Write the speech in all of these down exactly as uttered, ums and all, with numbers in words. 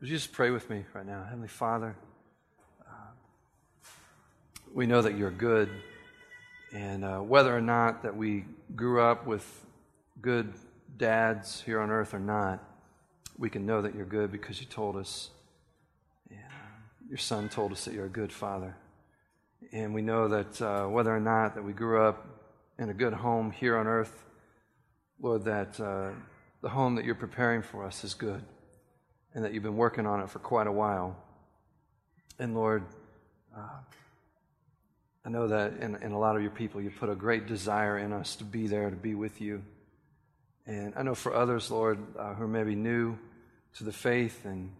Would you just pray with me right now? Heavenly Father, uh, we know that you're good, and uh, whether or not that we grew up with good dads here on earth or not, we can know that you're good because you told us, and your son told us that you're a good father. And we know that uh, whether or not that we grew up in a good home here on earth, Lord, that uh, the home that you're preparing for us is good, and that you've been working on it for quite a while. And Lord, uh, I know that in, in a lot of your people, you put a great desire in us to be there, to be with you. And I know for others, Lord, uh, who are maybe new to the faith and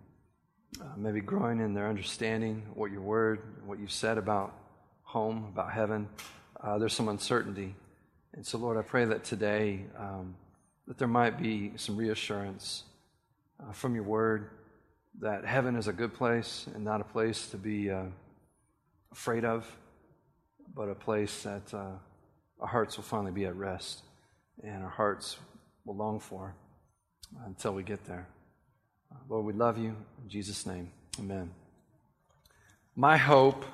uh, maybe growing in their understanding of what your word, what you've said about home, about heaven, uh, there's some uncertainty. And so, Lord, I pray that today um, that there might be some reassurance Uh, from your word, that heaven is a good place and not a place to be uh, afraid of, but a place that uh, our hearts will finally be at rest and our hearts will long for until we get there. Uh, Lord, we love you. In Jesus' name, amen. My hope,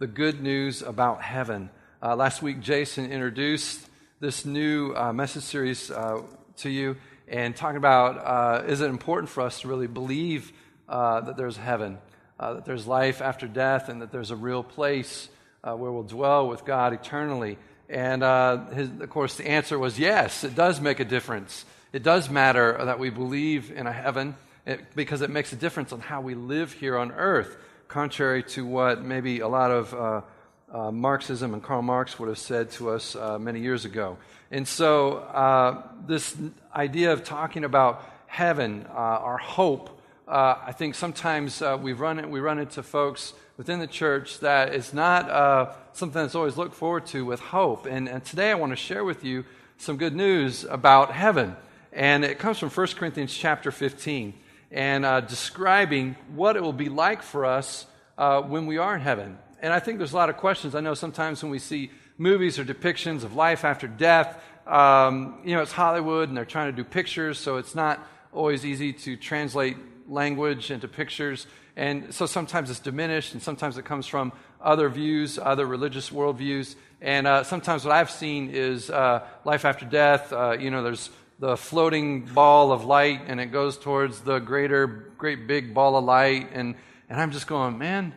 the good news about heaven. Uh, last week, Jason introduced this new uh, message series uh, to you, and talking about, uh, is it important for us to really believe uh, that there's heaven, uh, that there's life after death, and that there's a real place uh, where we'll dwell with God eternally? And, uh, his, of course, the answer was yes, it does make a difference. It does matter that we believe in a heaven it, because it makes a difference on how we live here on earth, contrary to what maybe a lot of uh, uh, Marxism and Karl Marx would have said to us uh, many years ago. And so uh, this idea of talking about heaven, uh, our hope, uh, I think sometimes uh, we run it, we run into folks within the church that it's not uh, something that's always looked forward to with hope. And, and today I want to share with you some good news about heaven. And it comes from First Corinthians chapter fifteen and uh, describing what it will be like for us uh, when we are in heaven. And I think there's a lot of questions. I know sometimes when we see movies or depictions of life after death, um, you know, it's Hollywood and they're trying to do pictures, so it's not always easy to translate language into pictures. And so sometimes it's diminished, and sometimes it comes from other views, other religious worldviews. And uh, sometimes what I've seen is uh, life after death, uh, you know, there's the floating ball of light, and it goes towards the greater, great big ball of light. And, and I'm just going, man,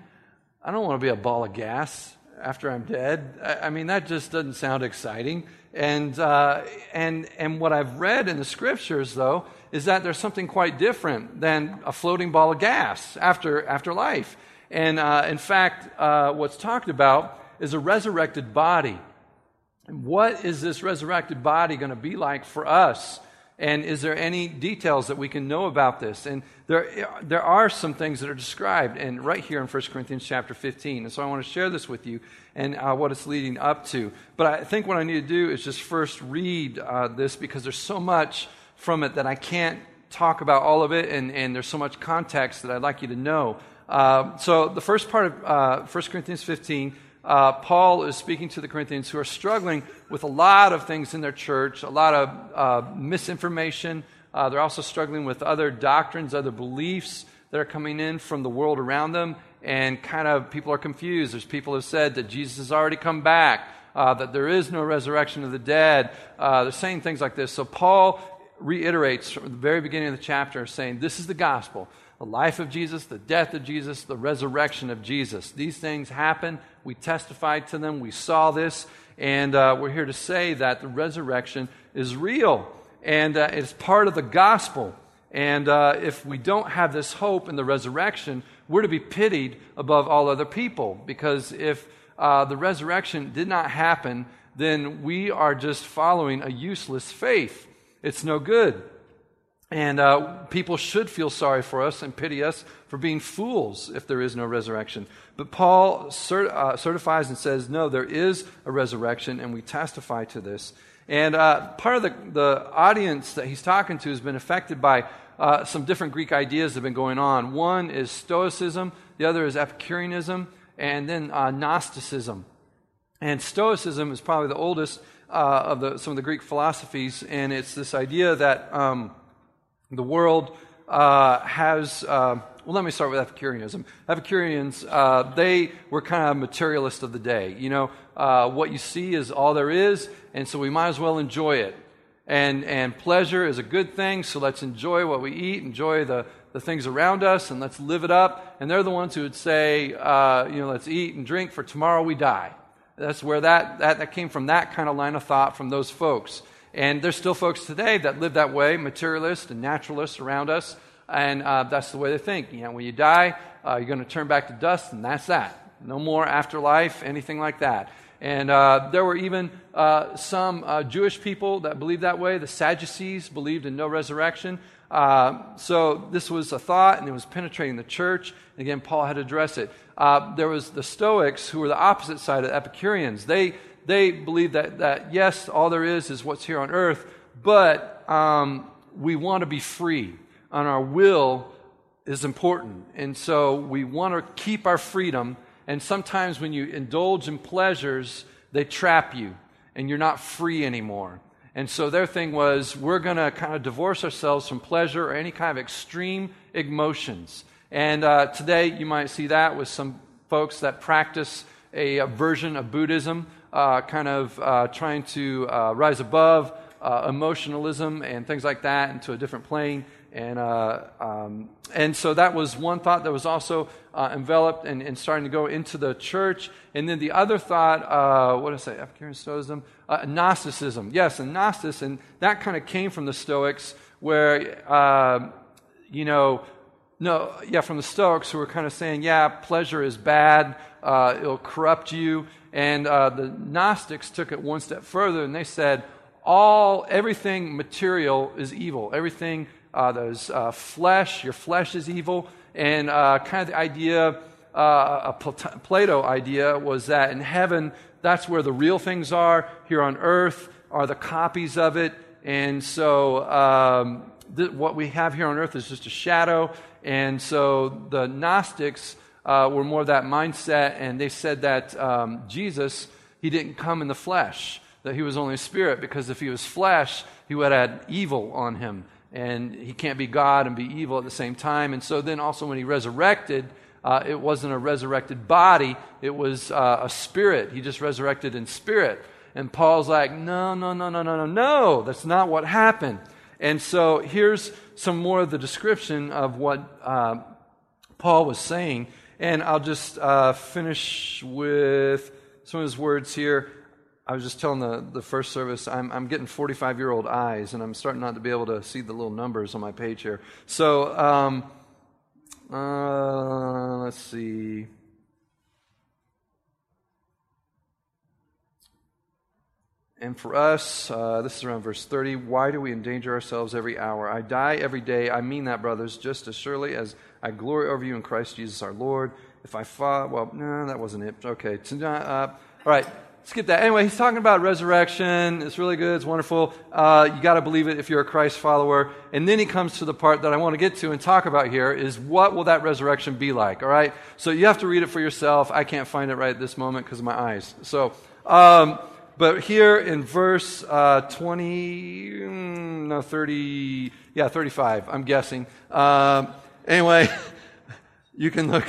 I don't want to be a ball of gas after I'm dead. I mean, that just doesn't sound exciting. And uh, and and what I've read in the scriptures, though, is that there's something quite different than a floating ball of gas after after life. And uh, in fact, uh, what's talked about is a resurrected body. And what is this resurrected body going to be like for us? And is there any details that we can know about this? And there there are some things that are described, and right here in First Corinthians chapter fifteen. And so I want to share this with you and uh, what it's leading up to. But I think what I need to do is just first read uh, this, because there's so much from it that I can't talk about all of it, and, and there's so much context that I'd like you to know. Uh, so the first part of uh, First Corinthians fifteen, Uh, Paul is speaking to the Corinthians who are struggling with a lot of things in their church, a lot of uh, misinformation. Uh, they're also struggling with other doctrines, other beliefs that are coming in from the world around them, and kind of people are confused. There's people who have said that Jesus has already come back, uh, that there is no resurrection of the dead. Uh, they're saying things like this. So Paul reiterates from the very beginning of the chapter saying, this is the gospel. The life of Jesus, the death of Jesus, the resurrection of Jesus. These things happen. We testified to them. We saw this. And uh, we're here to say that the resurrection is real. And uh, it's part of the gospel. And uh, if we don't have this hope in the resurrection, we're to be pitied above all other people. Because if uh, the resurrection did not happen, then we are just following a useless faith. It's no good. And uh, people should feel sorry for us and pity us for being fools if there is no resurrection. But Paul cert- uh, certifies and says, no, there is a resurrection, and we testify to this. And uh, part of the, the audience that he's talking to has been affected by uh, some different Greek ideas that have been going on. One is Stoicism, the other is Epicureanism, and then uh, Gnosticism. And Stoicism is probably the oldest uh, of the, some of the Greek philosophies, and it's this idea that Um, The world uh, has, uh, well, let me start with Epicureanism. Epicureans, uh, they were kind of materialists of the day. You know, uh, what you see is all there is, and so we might as well enjoy it. And and pleasure is a good thing, so let's enjoy what we eat, enjoy the, the things around us, and let's live it up. And they're the ones who would say, uh, you know, let's eat and drink, for tomorrow we die. That's where that, that, that came from, that kind of line of thought from those folks. And there's still folks today that live that way, materialists and naturalists around us, and uh, that's the way they think. You know, when you die, uh, you're going to turn back to dust, and that's that. No more afterlife, anything like that. And uh, there were even uh, some uh, Jewish people that believed that way. The Sadducees believed in no resurrection. Uh, so this was a thought, and it was penetrating the church. And again, Paul had to address it. Uh, there was the Stoics, who were the opposite side of the Epicureans. They they believed that, that yes, all there is is what's here on earth, but um, we want to be free, and our will is important. And so we want to keep our freedom. And sometimes when you indulge in pleasures, they trap you, and you're not free anymore. And so their thing was, we're going to kind of divorce ourselves from pleasure or any kind of extreme emotions. And uh, today you might see that with some folks that practice a, a version of Buddhism, uh, kind of uh, trying to uh, rise above uh, emotionalism and things like that into a different plane. And uh, um, and so that was one thought that was also uh, enveloped and, and starting to go into the church. And then the other thought, uh, what did I say, Epicurean Stoicism? Uh, Gnosticism. Yes, and Gnostic, and that kind of came from the Stoics where, uh, you know, no, yeah, from the Stoics who were kind of saying, yeah, pleasure is bad, uh, it'll corrupt you. And uh, the Gnostics took it one step further, and they said, all, everything material is evil, everything Uh, those uh, flesh, your flesh is evil, and uh, kind of the idea, uh, a Plato idea was that in heaven, that's where the real things are. Here on earth are the copies of it, and so um, th- what we have here on earth is just a shadow. And so the Gnostics uh, were more of that mindset, and they said that um, Jesus, he didn't come in the flesh, that he was only a spirit, because if he was flesh, he would have had evil on him. And he can't be God and be evil at the same time. And so then also when he resurrected, uh, it wasn't a resurrected body. It was uh, a spirit. He just resurrected in spirit. And Paul's like, no, no, no, no, no, no, no. That's not what happened. And so here's some more of the description of what uh, Paul was saying. And I'll just uh, finish with some of his words here. I was just telling the, the first service, I'm, I'm getting forty-five-year-old eyes, and I'm starting not to be able to see the little numbers on my page here. So, um, uh, let's see. And for us, uh, this is around verse thirty, why do we endanger ourselves every hour? I die every day. I mean that, brothers, just as surely as I glory over you in Christ Jesus our Lord. If I fought, well, no, that wasn't it. Okay, tonight, uh, all right. Skip that. Anyway, he's talking about resurrection. It's really good. It's wonderful. Uh, you got to believe it if you're a Christ follower. And then he comes to the part that I want to get to and talk about here is what will that resurrection be like, all right? So you have to read it for yourself. I can't find it right at this moment because of my eyes. So, um, but here in verse uh, twenty, no, thirty, yeah, thirty-five, I'm guessing. Um, anyway, you can look.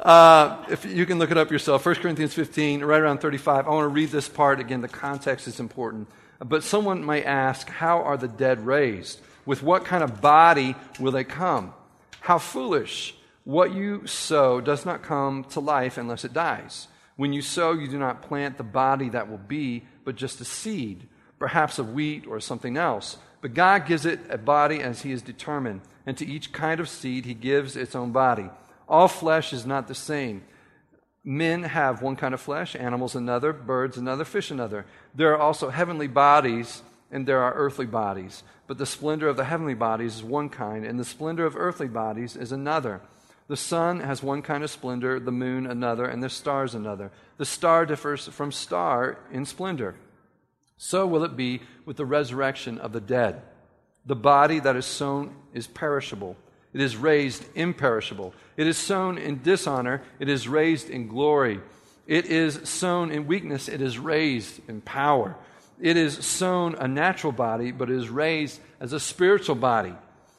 Uh, if you can look it up yourself, First Corinthians fifteen, right around thirty-five. I want to read this part again. The context is important. But someone may ask, how are the dead raised? With what kind of body will they come? How foolish. What you sow does not come to life unless it dies. When you sow, you do not plant the body that will be, but just a seed, perhaps of wheat or something else. But God gives it a body as he has determined, and to each kind of seed he gives its own body. All flesh is not the same. Men have one kind of flesh, animals another, birds another, fish another. There are also heavenly bodies, and there are earthly bodies. But the splendor of the heavenly bodies is one kind, and the splendor of earthly bodies is another. The sun has one kind of splendor, the moon another, and the stars another. The star differs from star in splendor. So will it be with the resurrection of the dead. The body that is sown is perishable. It is raised imperishable. It is sown in dishonor. It is raised in glory. It is sown in weakness. It is raised in power. It is sown a natural body, but it is raised as a spiritual body.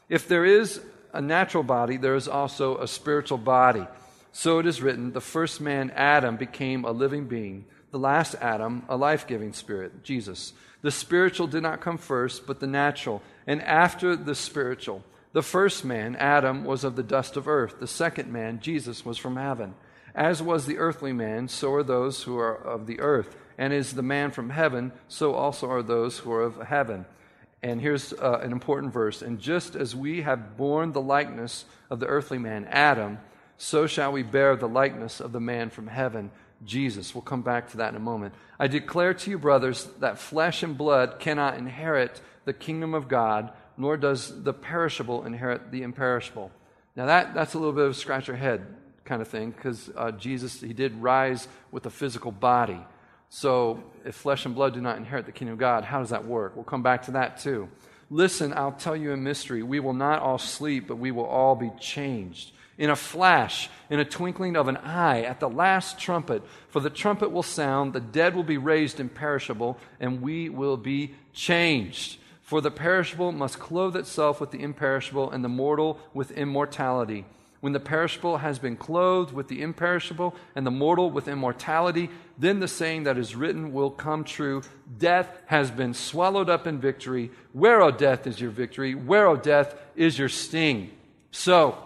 If there is a natural body, there is also a spiritual body. So it is written, the first man, Adam, became a living being. The last Adam, a life-giving spirit, Jesus. The spiritual did not come first, but the natural. And after the spiritual, the first man, Adam, was of the dust of earth. The second man, Jesus, was from heaven. As was the earthly man, so are those who are of the earth. And is the man from heaven, so also are those who are of heaven. And here's uh, an important verse. And just as we have borne the likeness of the earthly man, Adam, so shall we bear the likeness of the man from heaven, Jesus. We'll come back to that in a moment. I declare to you, brothers, that flesh and blood cannot inherit the kingdom of God, nor does the perishable inherit the imperishable. Now that, that's a little bit of a scratch your head kind of thing, because uh, Jesus, he did rise with a physical body. So if flesh and blood do not inherit the kingdom of God, how does that work? We'll come back to that too. Listen, I'll tell you a mystery. We will not all sleep, but we will all be changed. In a flash, in a twinkling of an eye, at the last trumpet. For the trumpet will sound, the dead will be raised imperishable, and we will be changed. For the perishable must clothe itself with the imperishable, and the mortal with immortality. When the perishable has been clothed with the imperishable, and the mortal with immortality, then the saying that is written will come true. Death has been swallowed up in victory. Where, O death, is your victory? Where, O death, is your sting? So,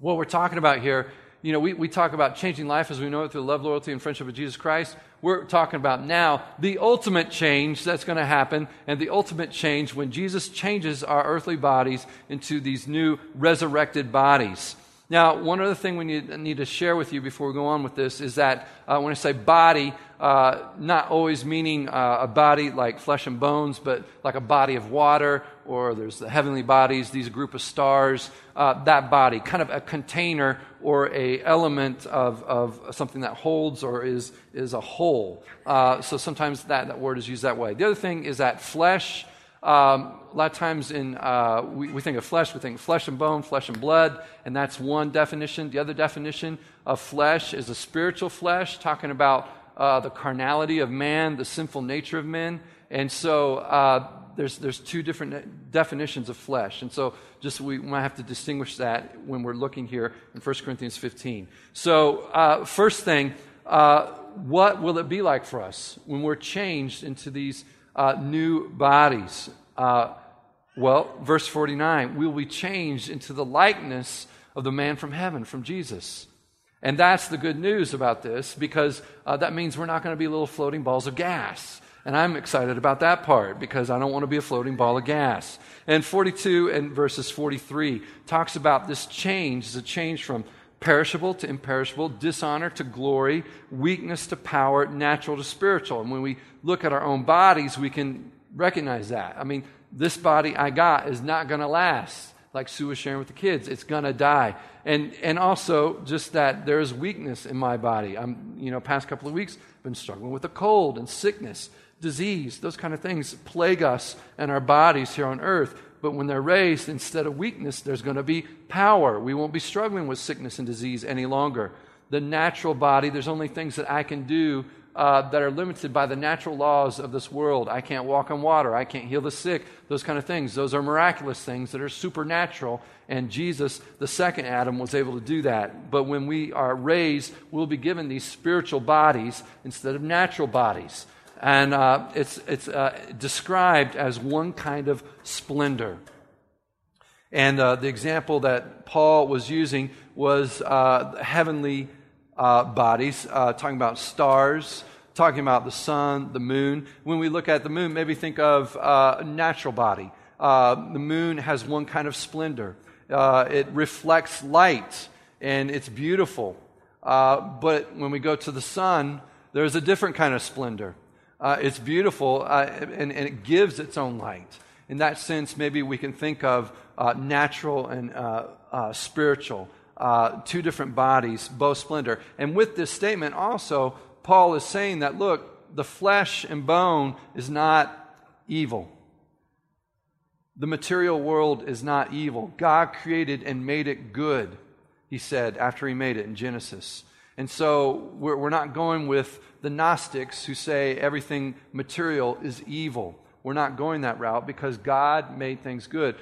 what we're talking about here, you know, we, we talk about changing life as we know it through the love, loyalty, and friendship of Jesus Christ. We're talking about now the ultimate change that's going to happen, and the ultimate change when Jesus changes our earthly bodies into these new resurrected bodies. Now, one other thing we need, need to share with you before we go on with this is that uh, when I say body, uh, not always meaning uh, a body like flesh and bones, but like a body of water, or there's the heavenly bodies, these group of stars, uh, that body, kind of a container or a element of, of something that holds or is, is a whole. Uh, so sometimes that, that word is used that way. The other thing is that flesh. Um, a lot of times in uh, we, we think of flesh, we think flesh and bone, flesh and blood, and that's one definition. The other definition of flesh is a spiritual flesh, talking about uh, the carnality of man, the sinful nature of men. And so uh, there's there's two different definitions of flesh. And so just we might have to distinguish that when we're looking here in First Corinthians fifteen. So uh, first thing, uh, what will it be like for us when we're changed into these Uh, new bodies? Uh, well, verse forty-nine, we will be changed into the likeness of the man from heaven, from Jesus. And that's the good news about this, because uh, that means we're not going to be little floating balls of gas. And I'm excited about that part, because I don't want to be a floating ball of gas. And forty-two and verses forty-three talks about this change, is a change from perishable to imperishable, dishonor to glory, weakness to power, natural to spiritual. And when we look at our own bodies, we can recognize that. I mean, this body I got is not going to last. Like Sue was sharing with the kids, it's going to die. And and also just that there is weakness in my body. I'm, you know, past couple of weeks, I've been struggling with a cold and sickness, disease, those kind of things plague us and our bodies here on earth. But when they're raised, instead of weakness, there's going to be power. We won't be struggling with sickness and disease any longer. The natural body, there's only things that I can do uh, that are limited by the natural laws of this world. I can't walk on water. I can't heal the sick. Those kind of things. Those are miraculous things that are supernatural. And Jesus, the second Adam, was able to do that. But when we are raised, we'll be given these spiritual bodies instead of natural bodies. And uh, it's it's uh, described as one kind of splendor. And uh, the example that Paul was using was uh, heavenly uh, bodies, uh, talking about stars, talking about the sun, the moon. When we look at the moon, maybe think of uh, a natural body. Uh, the moon has one kind of splendor. Uh, it reflects light, and it's beautiful. Uh, but when we go to the sun, there's a different kind of splendor. Uh, it's beautiful, uh, and, and it gives its own light. In that sense, maybe we can think of uh, natural and uh, uh, spiritual, uh, two different bodies, both splendor. And with this statement also, Paul is saying that, look, the flesh and bone is not evil. The material world is not evil. God created and made it good, he said, after he made it in Genesis. And so we're, we're not going with the Gnostics who say everything material is evil. We're not going that route because God made things good.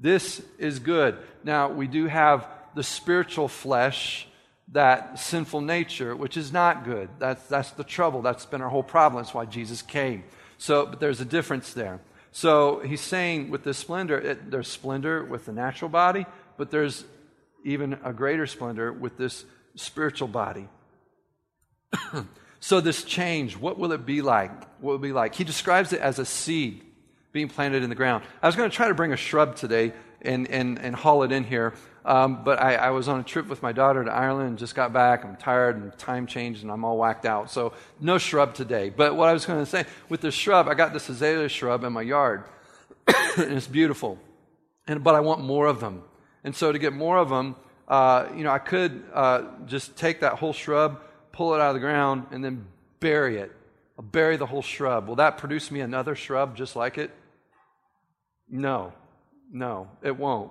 This is good. Now, we do have the spiritual flesh, that sinful nature, which is not good. That's, that's the trouble. That's been our whole problem. That's why Jesus came. So, but there's a difference there. So he's saying with this splendor, it, there's splendor with the natural body, but there's even a greater splendor with this spiritual body. So this change, what will it be like? What will it be like? He describes it as a seed being planted in the ground. I was going to try to bring a shrub today and and, and haul it in here, um, but I, I was on a trip with my daughter to Ireland and just got back. I'm tired and time changed and I'm all whacked out. So no shrub today. But what I was going to say, with this shrub, I got this azalea shrub in my yard, and it's beautiful, and but I want more of them. And so to get more of them, uh, you know, I could uh, just take that whole shrub, pull it out of the ground, and then bury it. I'll bury the whole shrub. Will that produce me another shrub just like it? No. No, it won't.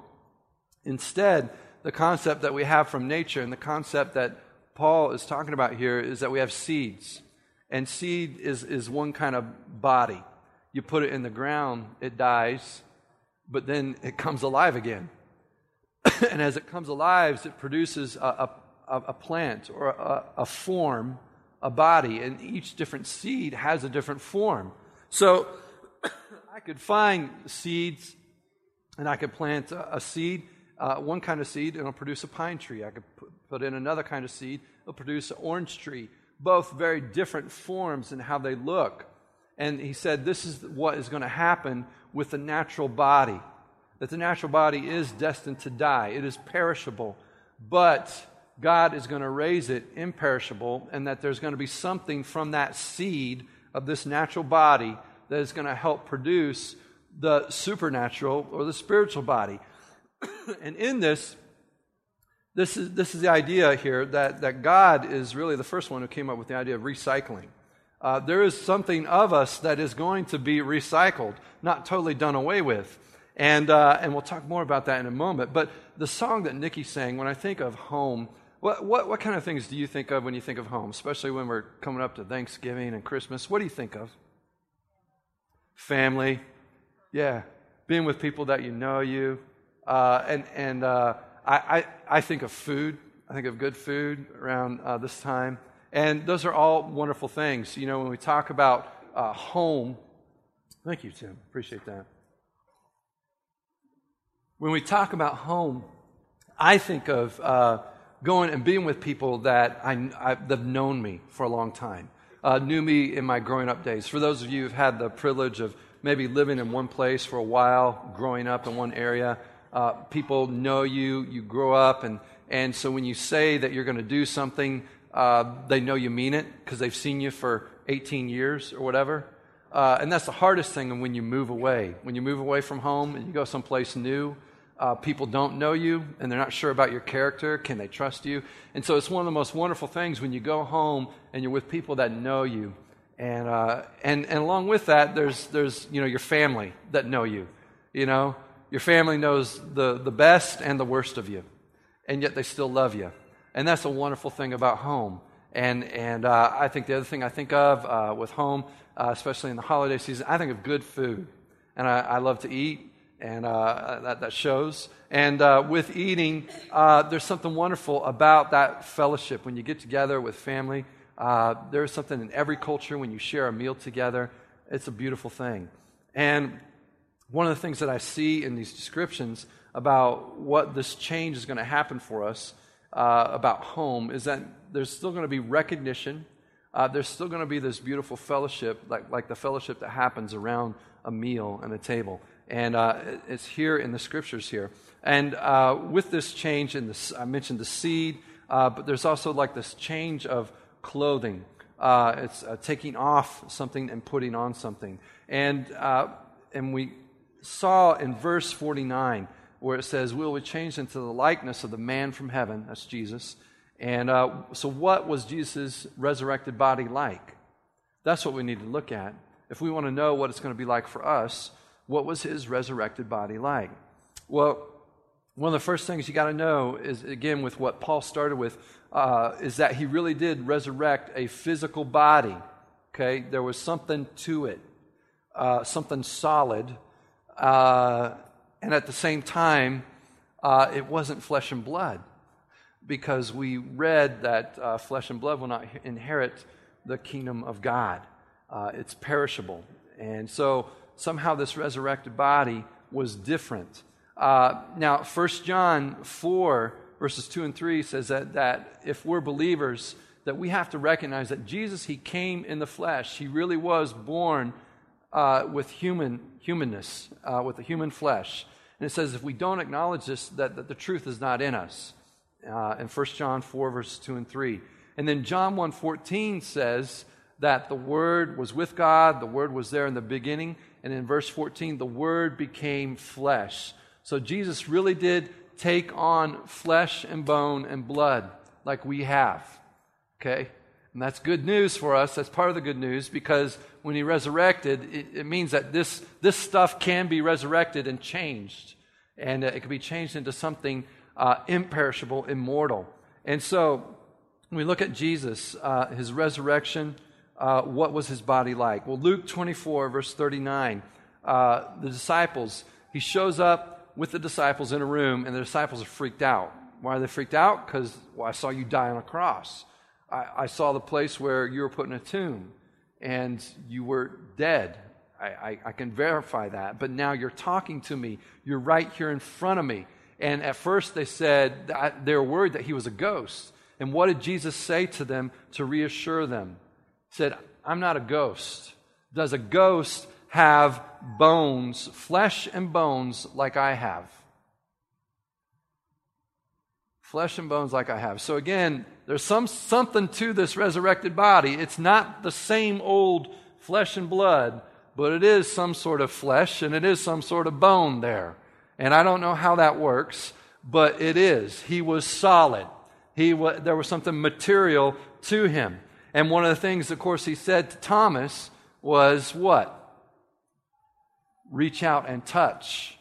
Instead, the concept that we have from nature and the concept that Paul is talking about here is that we have seeds. And seed is, is one kind of body. You put it in the ground, it dies, but then it comes alive again. And as it comes alive, it produces a, a a plant or a, a form, a body, and each different seed has a different form. So I could find seeds, and I could plant a, a seed, uh, one kind of seed, and it'll produce a pine tree. I could put, put in another kind of seed, it'll produce an orange tree. Both very different forms in how they look. And he said this is what is going to happen with the natural body, that the natural body is destined to die. It is perishable, but God is going to raise it imperishable, and that there's going to be something from that seed of this natural body that is going to help produce the supernatural or the spiritual body. And in this, this is this is the idea here that, that God is really the first one who came up with the idea of recycling. Uh, there is something of us that is going to be recycled, not totally done away with. And uh, and we'll talk more about that in a moment. But the song that Nikki sang, when I think of home, What, what what kind of things do you think of when you think of home, especially when we're coming up to Thanksgiving and Christmas? What do you think of? Family. Yeah. Being with people that you know you. Uh, and and uh, I, I, I think of food. I think of good food around uh, this time. And those are all wonderful things. You know, when we talk about uh, home. Thank you, Tim. Appreciate that. When we talk about home, I think of... Uh, going and being with people that I, I, they've known me for a long time, uh, knew me in my growing up days. For those of you who've had the privilege of maybe living in one place for a while, growing up in one area, uh, people know you, you grow up, and, and so when you say that you're going to do something, uh, they know you mean it because they've seen you for eighteen years or whatever. Uh, and that's the hardest thing when you move away. When you move away from home and you go someplace new, Uh, people don't know you, and they're not sure about your character. Can they trust you? And so it's one of the most wonderful things when you go home and you're with people that know you. And uh, and and along with that, there's there's you know your family that know you. You know your family knows the the best and the worst of you, and yet they still love you. And that's a wonderful thing about home. And and uh, I think the other thing I think of uh, with home, uh, especially in the holiday season, I think of good food, and I, I love to eat. And uh, that, that shows. And uh, with eating, uh, there's something wonderful about that fellowship. When you get together with family, uh, there's something in every culture when you share a meal together. It's a beautiful thing. And one of the things that I see in these descriptions about what this change is going to happen for us uh, about home is that there's still going to be recognition. Uh, there's still going to be this beautiful fellowship, like, like the fellowship that happens around a meal and a table. And uh, it's here in the scriptures here. And uh, with this change, in this, I mentioned the seed, uh, but there's also like this change of clothing. Uh, it's uh, taking off something and putting on something. And uh, and we saw in verse forty-nine where it says, "Will we change into the likeness of the man from heaven?" That's Jesus. And uh, so what was Jesus' resurrected body like? That's what we need to look at. If we want to know what it's going to be like for us, what was his resurrected body like? Well, one of the first things you got to know is, again, with what Paul started with, uh, is that he really did resurrect a physical body, okay? There was something to it, uh, something solid, uh, and at the same time, uh, it wasn't flesh and blood, because we read that uh, flesh and blood will not inherit the kingdom of God. Uh, it's perishable. And so somehow this resurrected body was different. Uh, now, First John four, verses two and three says that, that if we're believers, that we have to recognize that Jesus, He came in the flesh. He really was born uh, with human humanness, uh, with the human flesh. And it says if we don't acknowledge this, that, that the truth is not in us. Uh, in First John four, verses two and three. And then John one fourteen says that the Word was with God, the Word was there in the beginning. And in verse fourteen, the Word became flesh. So Jesus really did take on flesh and bone and blood like we have, okay? And that's good news for us. That's part of the good news, because when He resurrected, it, it means that this, this stuff can be resurrected and changed. And it can be changed into something uh, imperishable, immortal. And so when we look at Jesus, uh, His resurrection, uh, what was His body like? Well, Luke twenty-four, verse thirty-nine, uh, the disciples, He shows up with the disciples in a room, and the disciples are freaked out. Why are they freaked out? Because, well, I saw you die on a cross. I, I saw the place where you were put in a tomb, and you were dead. I, I, I can verify that, but now you're talking to me. You're right here in front of me. And at first they said, that they were worried that He was a ghost. And what did Jesus say to them to reassure them? He said, I'm not a ghost. Does a ghost have bones, flesh and bones like I have? Flesh and bones like I have. So again, there's some something to this resurrected body. It's not the same old flesh and blood, but it is some sort of flesh and it is some sort of bone there. And I don't know how that works, but it is. He was solid. He was, there was something material to Him. And one of the things, of course, He said to Thomas was what? Reach out and touch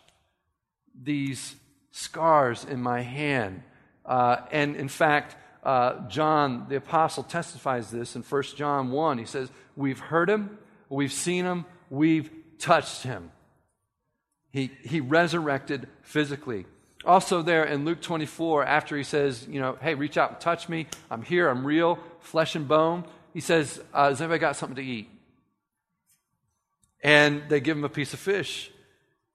these scars in my hand. Uh, and in fact, uh, John, the apostle, testifies this in First John one. He says, we've heard Him, we've seen Him, we've touched Him. He, he resurrected physically. Also there in Luke twenty-four, after He says, you know, hey, reach out and touch me. I'm here, I'm real, flesh and bone. He says, uh, has anybody got something to eat? And they give Him a piece of fish,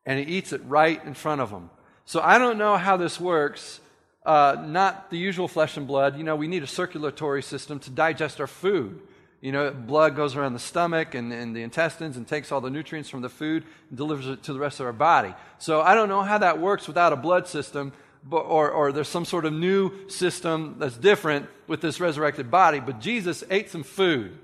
and He eats it right in front of them. So I don't know how this works. Uh, not the usual flesh and blood. You know, we need a circulatory system to digest our food. You know, blood goes around the stomach and, and the intestines and takes all the nutrients from the food and delivers it to the rest of our body. So I don't know how that works without a blood system, but, or, or there's some sort of new system that's different with this resurrected body. But Jesus ate some food.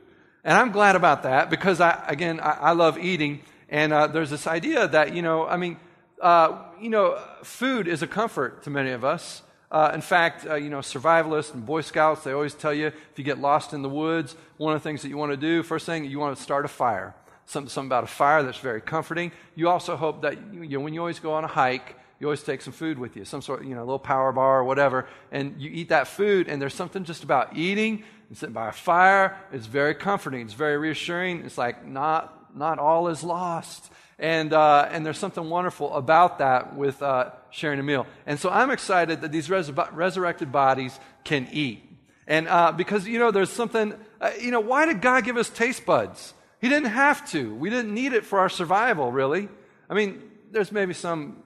And I'm glad about that, because, I again, I, I love eating. And uh, there's this idea that, you know, I mean, uh, you know, food is a comfort to many of us. Uh, in fact, uh, you know, survivalists and Boy Scouts, they always tell you if you get lost in the woods, one of the things that you want to do, first thing, you want to start a fire. Something, something about a fire that's very comforting. You also hope that, you know, when you always go on a hike, you always take some food with you, some sort, you know, a little power bar or whatever, and you eat that food, and there's something just about eating and sitting by a fire. It's very comforting. It's very reassuring. It's like not not all is lost, and uh, and there's something wonderful about that with uh, sharing a meal. And so I'm excited that these res- resurrected bodies can eat, and uh, because you know there's something. Uh, you know, why did God give us taste buds? He didn't have to. We didn't need it for our survival, really. I mean, there's maybe some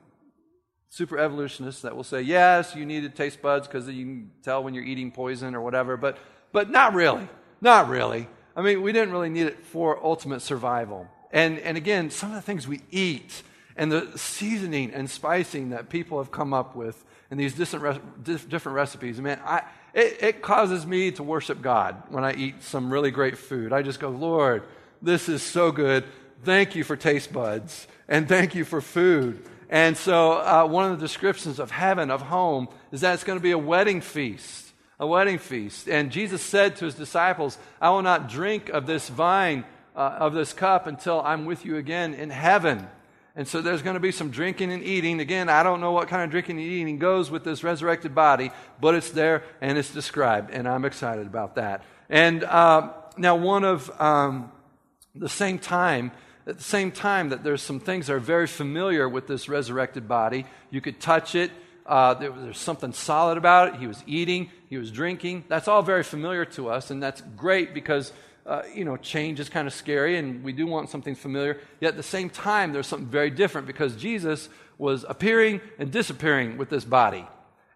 super evolutionists that will say, yes, you needed taste buds because you can tell when you're eating poison or whatever, but but not really, not really. I mean, we didn't really need it for ultimate survival. And and again, some of the things we eat and the seasoning and spicing that people have come up with and these different different recipes, man, I it, it causes me to worship God when I eat some really great food. I just go, Lord, this is so good. Thank you for taste buds, and thank you for food. And so uh, one of the descriptions of heaven, of home, is that it's going to be a wedding feast, a wedding feast. And Jesus said to His disciples, I will not drink of this vine, uh, of this cup, until I'm with you again in heaven. And so there's going to be some drinking and eating. Again, I don't know what kind of drinking and eating goes with this resurrected body, but it's there and it's described, and I'm excited about that. And uh, now one of um, the same time, at the same time that there's some things that are very familiar with this resurrected body. You could touch it. Uh, there, there's something solid about it. He was eating. He was drinking. That's all very familiar to us, and that's great because, uh, you know, change is kind of scary, and we do want something familiar. Yet at the same time, there's something very different because Jesus was appearing and disappearing with this body.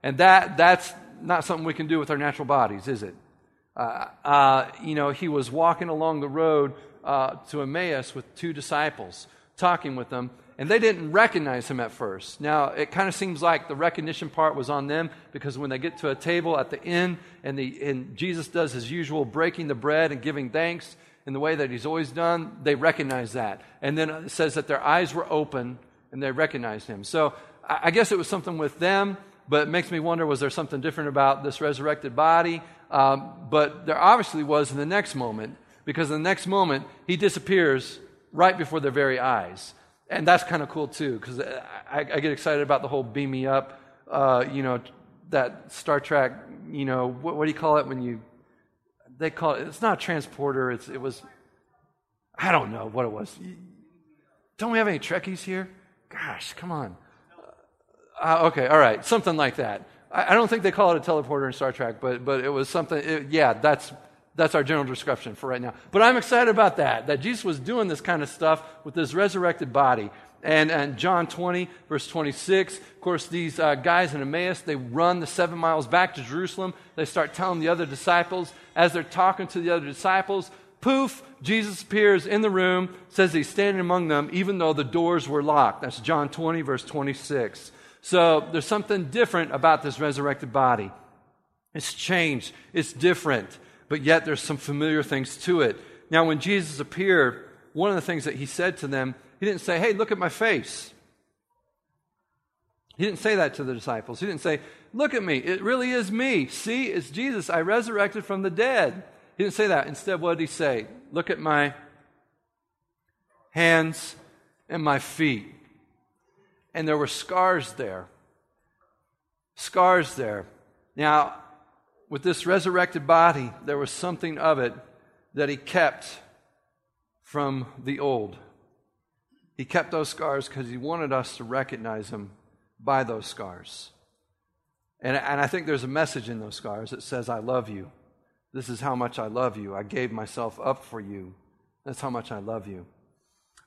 And that that's not something we can do with our natural bodies, is it? Uh, uh, you know, he was walking along the road uh, to Emmaus with two disciples, talking with them, and they didn't recognize him at first. Now, it kind of seems like the recognition part was on them because when they get to a table at the inn and, the, and Jesus does his usual breaking the bread and giving thanks in the way that he's always done, they recognize that. And then it says that their eyes were open and they recognized him. So I guess it was something with them, but it makes me wonder, was there something different about this resurrected body? Um, but there obviously was in the next moment, because in the next moment, he disappears right before their very eyes. And that's kind of cool, too, because I, I get excited about the whole beam me up, uh, you know, that Star Trek, you know, what, what do you call it when you, they call it, it's not a transporter, it's it was, I don't know what it was. Don't we have any Trekkies here? Gosh, come on. Uh, okay, all right, something like that. I, I don't think they call it a teleporter in Star Trek, but but it was something, it, yeah, that's... That's our general description for right now. But I'm excited about that, that Jesus was doing this kind of stuff with this resurrected body. And, and John twenty, verse twenty-six, of course, these uh, guys in Emmaus, they run the seven miles back to Jerusalem. They start telling the other disciples. As they're talking to the other disciples, poof, Jesus appears in the room, says he's standing among them, even though the doors were locked. That's John twenty, verse twenty-six. So there's something different about this resurrected body. It's changed. It's different. But yet there's some familiar things to it. Now, when Jesus appeared, one of the things that he said to them, he didn't say, hey, look at my face. He didn't say that to the disciples. He didn't say, look at me. It really is me. See, it's Jesus. I resurrected from the dead. He didn't say that. Instead, what did he say? Look at my hands and my feet. And there were scars there. Scars there. Now, with this resurrected body, there was something of it that he kept from the old. He kept those scars because he wanted us to recognize him by those scars. And, and I think there's a message in those scars that says, I love you. This is how much I love you. I gave myself up for you. That's how much I love you.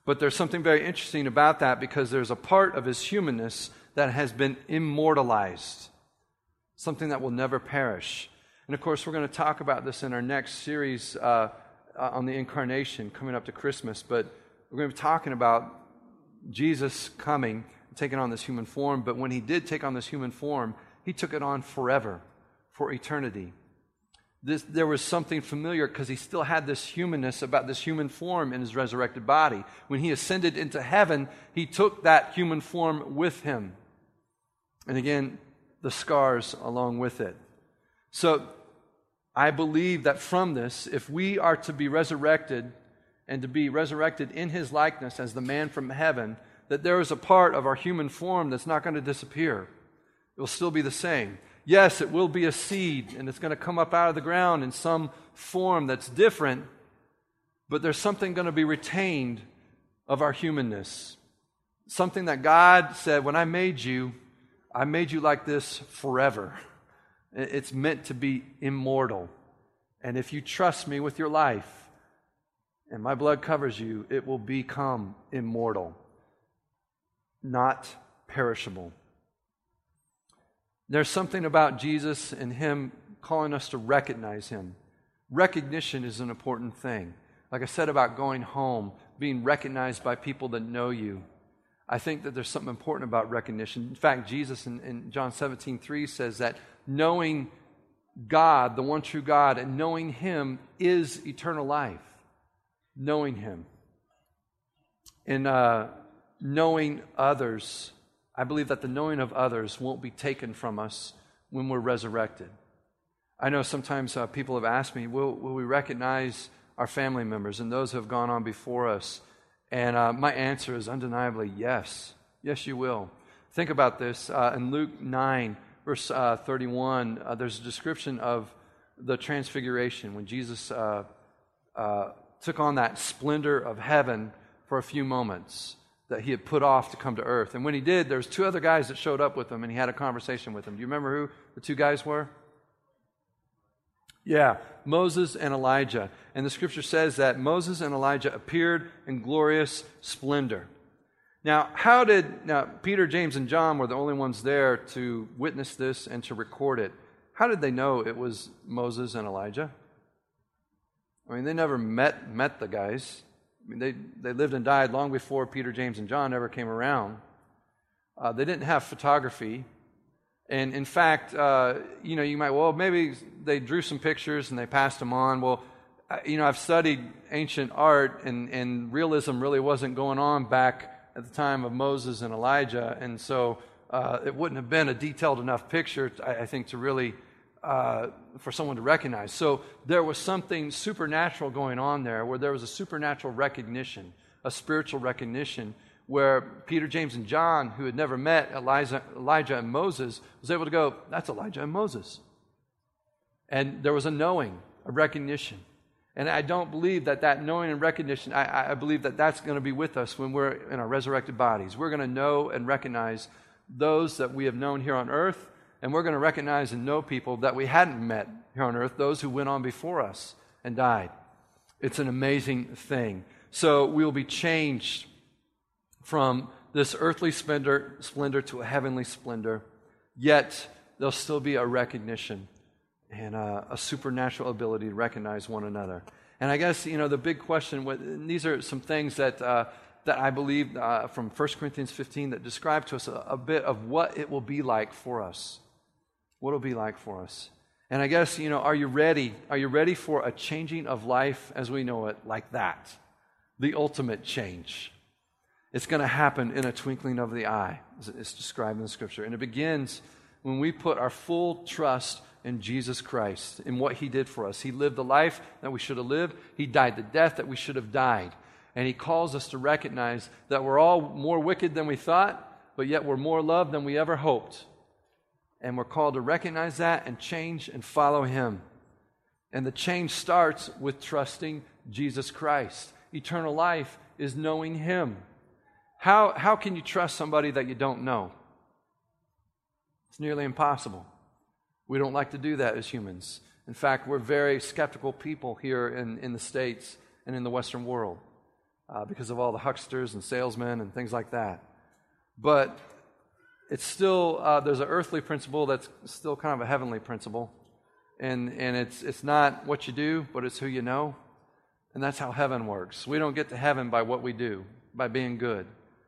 But there's something very interesting about that because there's a part of his humanness that has been immortalized, something that will never perish. And, of course, we're going to talk about this in our next series uh, on the Incarnation coming up to Christmas. But we're going to be talking about Jesus coming, taking on this human form. But when he did take on this human form, he took it on forever, for eternity. This, there was something familiar because he still had this humanness about this human form in his resurrected body. When he ascended into heaven, he took that human form with him. And again, the scars along with it. So I believe that from this, if we are to be resurrected and to be resurrected in his likeness as the man from heaven, that there is a part of our human form that's not going to disappear. It will still be the same. Yes, it will be a seed, and it's going to come up out of the ground in some form that's different, but there's something going to be retained of our humanness. Something that God said, when I made you, I made you like this forever. It's meant to be immortal. And if you trust me with your life and my blood covers you, it will become immortal, not perishable. There's something about Jesus and him calling us to recognize him. Recognition is an important thing. Like I said about going home, being recognized by people that know you. I think that there's something important about recognition. In fact, Jesus in, in John seventeen three says that knowing God, the one true God, and knowing him is eternal life. Knowing him. And uh, knowing others, I believe that the knowing of others won't be taken from us when we're resurrected. I know sometimes uh, people have asked me, will, will we recognize our family members and those who have gone on before us? And uh, my answer is undeniably yes. Yes, you will. Think about this. Uh, in Luke nine, verse uh, thirty-one, uh, there's a description of the transfiguration when Jesus uh, uh, took on that splendor of heaven for a few moments that he had put off to come to earth. And when he did, there was two other guys that showed up with him, and he had a conversation with them. Do you remember who the two guys were? Yeah, Moses and Elijah. And the scripture says that Moses and Elijah appeared in glorious splendor. Now, how did, now Peter, James, and John were the only ones there to witness this and to record it. How did they know it was Moses and Elijah? I mean, they never met met the guys. I mean, they, they lived and died long before Peter, James, and John ever came around. Uh, they didn't have photography. And in fact, uh, you know, you might, well, maybe they drew some pictures and they passed them on. Well, you know, I've studied ancient art, and, and realism really wasn't going on back at the time of Moses and Elijah. And so uh, it wouldn't have been a detailed enough picture, I, I think, to really, uh, for someone to recognize. So there was something supernatural going on there, where there was a supernatural recognition, a spiritual recognition, where Peter, James, and John, who had never met Elijah, Elijah and Moses, was able to go, that's Elijah and Moses. And there was a knowing, a recognition. And I don't believe that that knowing and recognition, I, I believe that that's going to be with us when we're in our resurrected bodies. We're going to know and recognize those that we have known here on earth, and we're going to recognize and know people that we hadn't met here on earth, those who went on before us and died. It's an amazing thing. So we'll be changed from this earthly splendor, splendor to a heavenly splendor, yet there'll still be a recognition and a, a supernatural ability to recognize one another. And I guess, you know, the big question, and these are some things that uh, that I believe uh, from First Corinthians fifteen that describe to us a, a bit of what it will be like for us. What it'll be like for us. And I guess, you know, are you ready? Are you ready for a changing of life as we know it, like that? The ultimate change. It's going to happen in a twinkling of the eye, as it's described in the Scripture. And it begins when we put our full trust in Jesus Christ, in what He did for us. He lived the life that we should have lived. He died the death that we should have died. And He calls us to recognize that we're all more wicked than we thought, but yet we're more loved than we ever hoped. And we're called to recognize that and change and follow Him. And the change starts with trusting Jesus Christ. Eternal life is knowing Him. How how can you trust somebody that you don't know? It's nearly impossible. We don't like to do that as humans. In fact, we're very skeptical people here in, in the States and in the Western world uh, because of all the hucksters and salesmen and things like that. But it's still, uh, there's an earthly principle that's still kind of a heavenly principle. And, and it's, it's not what you do, but it's who you know. And that's how heaven works. We don't get to heaven by what we do, by being good.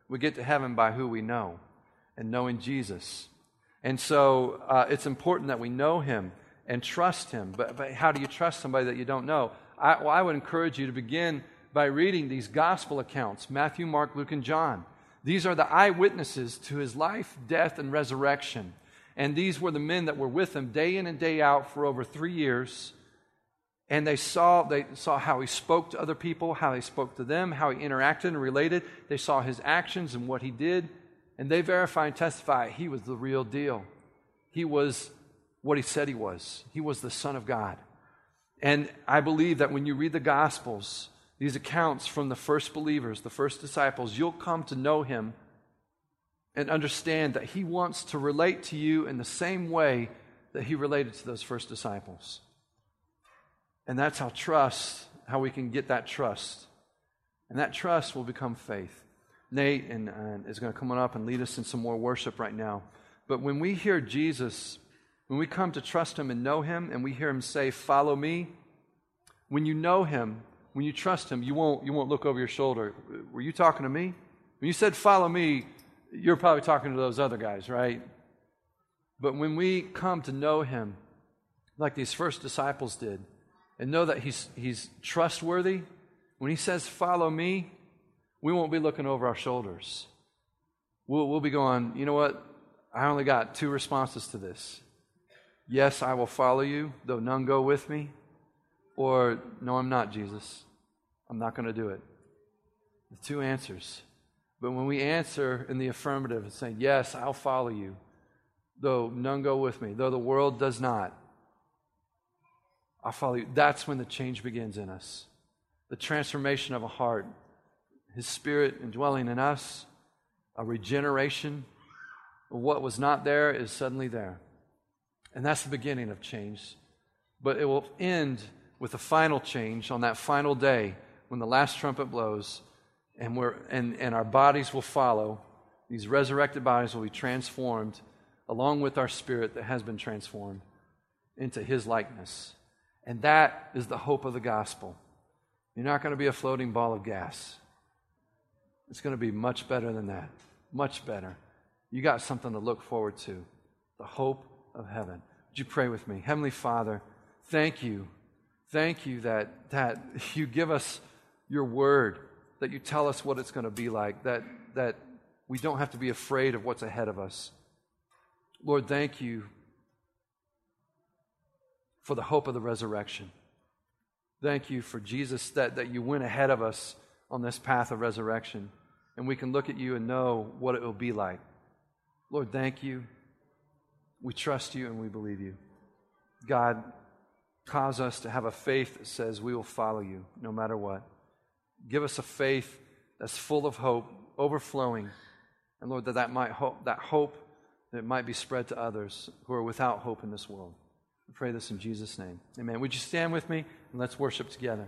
We get to heaven by who we know and knowing Jesus. And so uh, it's important that we know Him and trust Him. But, but how do you trust somebody that you don't know? I, well, I would encourage you to begin by reading these gospel accounts, Matthew, Mark, Luke, and John. These are the eyewitnesses to His life, death, and resurrection. And these were the men that were with Him day in and day out for over three years. And they saw they saw how He spoke to other people, how He spoke to them, how He interacted and related. They saw His actions and what He did. And they verify and testify He was the real deal. He was what He said He was. He was the Son of God. And I believe that when you read the Gospels, these accounts from the first believers, the first disciples, you'll come to know Him and understand that He wants to relate to you in the same way that He related to those first disciples. And that's how trust, how we can get that trust. And that trust will become faith. Nate and, uh, is going to come on up and lead us in some more worship right now. But when we hear Jesus, when we come to trust Him and know Him, and we hear Him say, "Follow me," when you know Him, when you trust Him, you won't, you won't look over your shoulder. Were you talking to me? When you said, "Follow me," you're probably talking to those other guys, right? But when we come to know Him, like these first disciples did, and know that he's, he's trustworthy, when He says, "Follow me," we won't be looking over our shoulders. We'll, we'll be going, you know what? I only got two responses to this. Yes, I will follow you, though none go with me. Or, no, I'm not, Jesus. I'm not going to do it. The two answers. But when we answer in the affirmative and say, "Yes, I'll follow you, though none go with me, though the world does not, I'll follow you," that's when the change begins in us. The transformation of a heart His Spirit indwelling in us, a regeneration. What was not there is suddenly there. And that's the beginning of change. But it will end with a final change on that final day when the last trumpet blows, and we're and, and our bodies will follow. These resurrected bodies will be transformed along with our spirit that has been transformed into His likeness. And that is the hope of the gospel. You're not going to be a floating ball of gas. It's going to be much better than that. Much better. You got something to look forward to. The hope of heaven. Would you pray with me? Heavenly Father, thank you. Thank you that, that you give us your word, that you tell us what it's going to be like, that, that we don't have to be afraid of what's ahead of us. Lord, thank you for the hope of the resurrection. Thank you for Jesus, that, that you went ahead of us on this path of resurrection, and we can look at you and know what it will be like. Lord, thank you. We trust you and we believe you. God, cause us to have a faith that says we will follow you no matter what. Give us a faith that's full of hope, overflowing, and Lord, that that, might hope, that hope that it might be spread to others who are without hope in this world. We pray this in Jesus' name. Amen. Would you stand with me and let's worship together.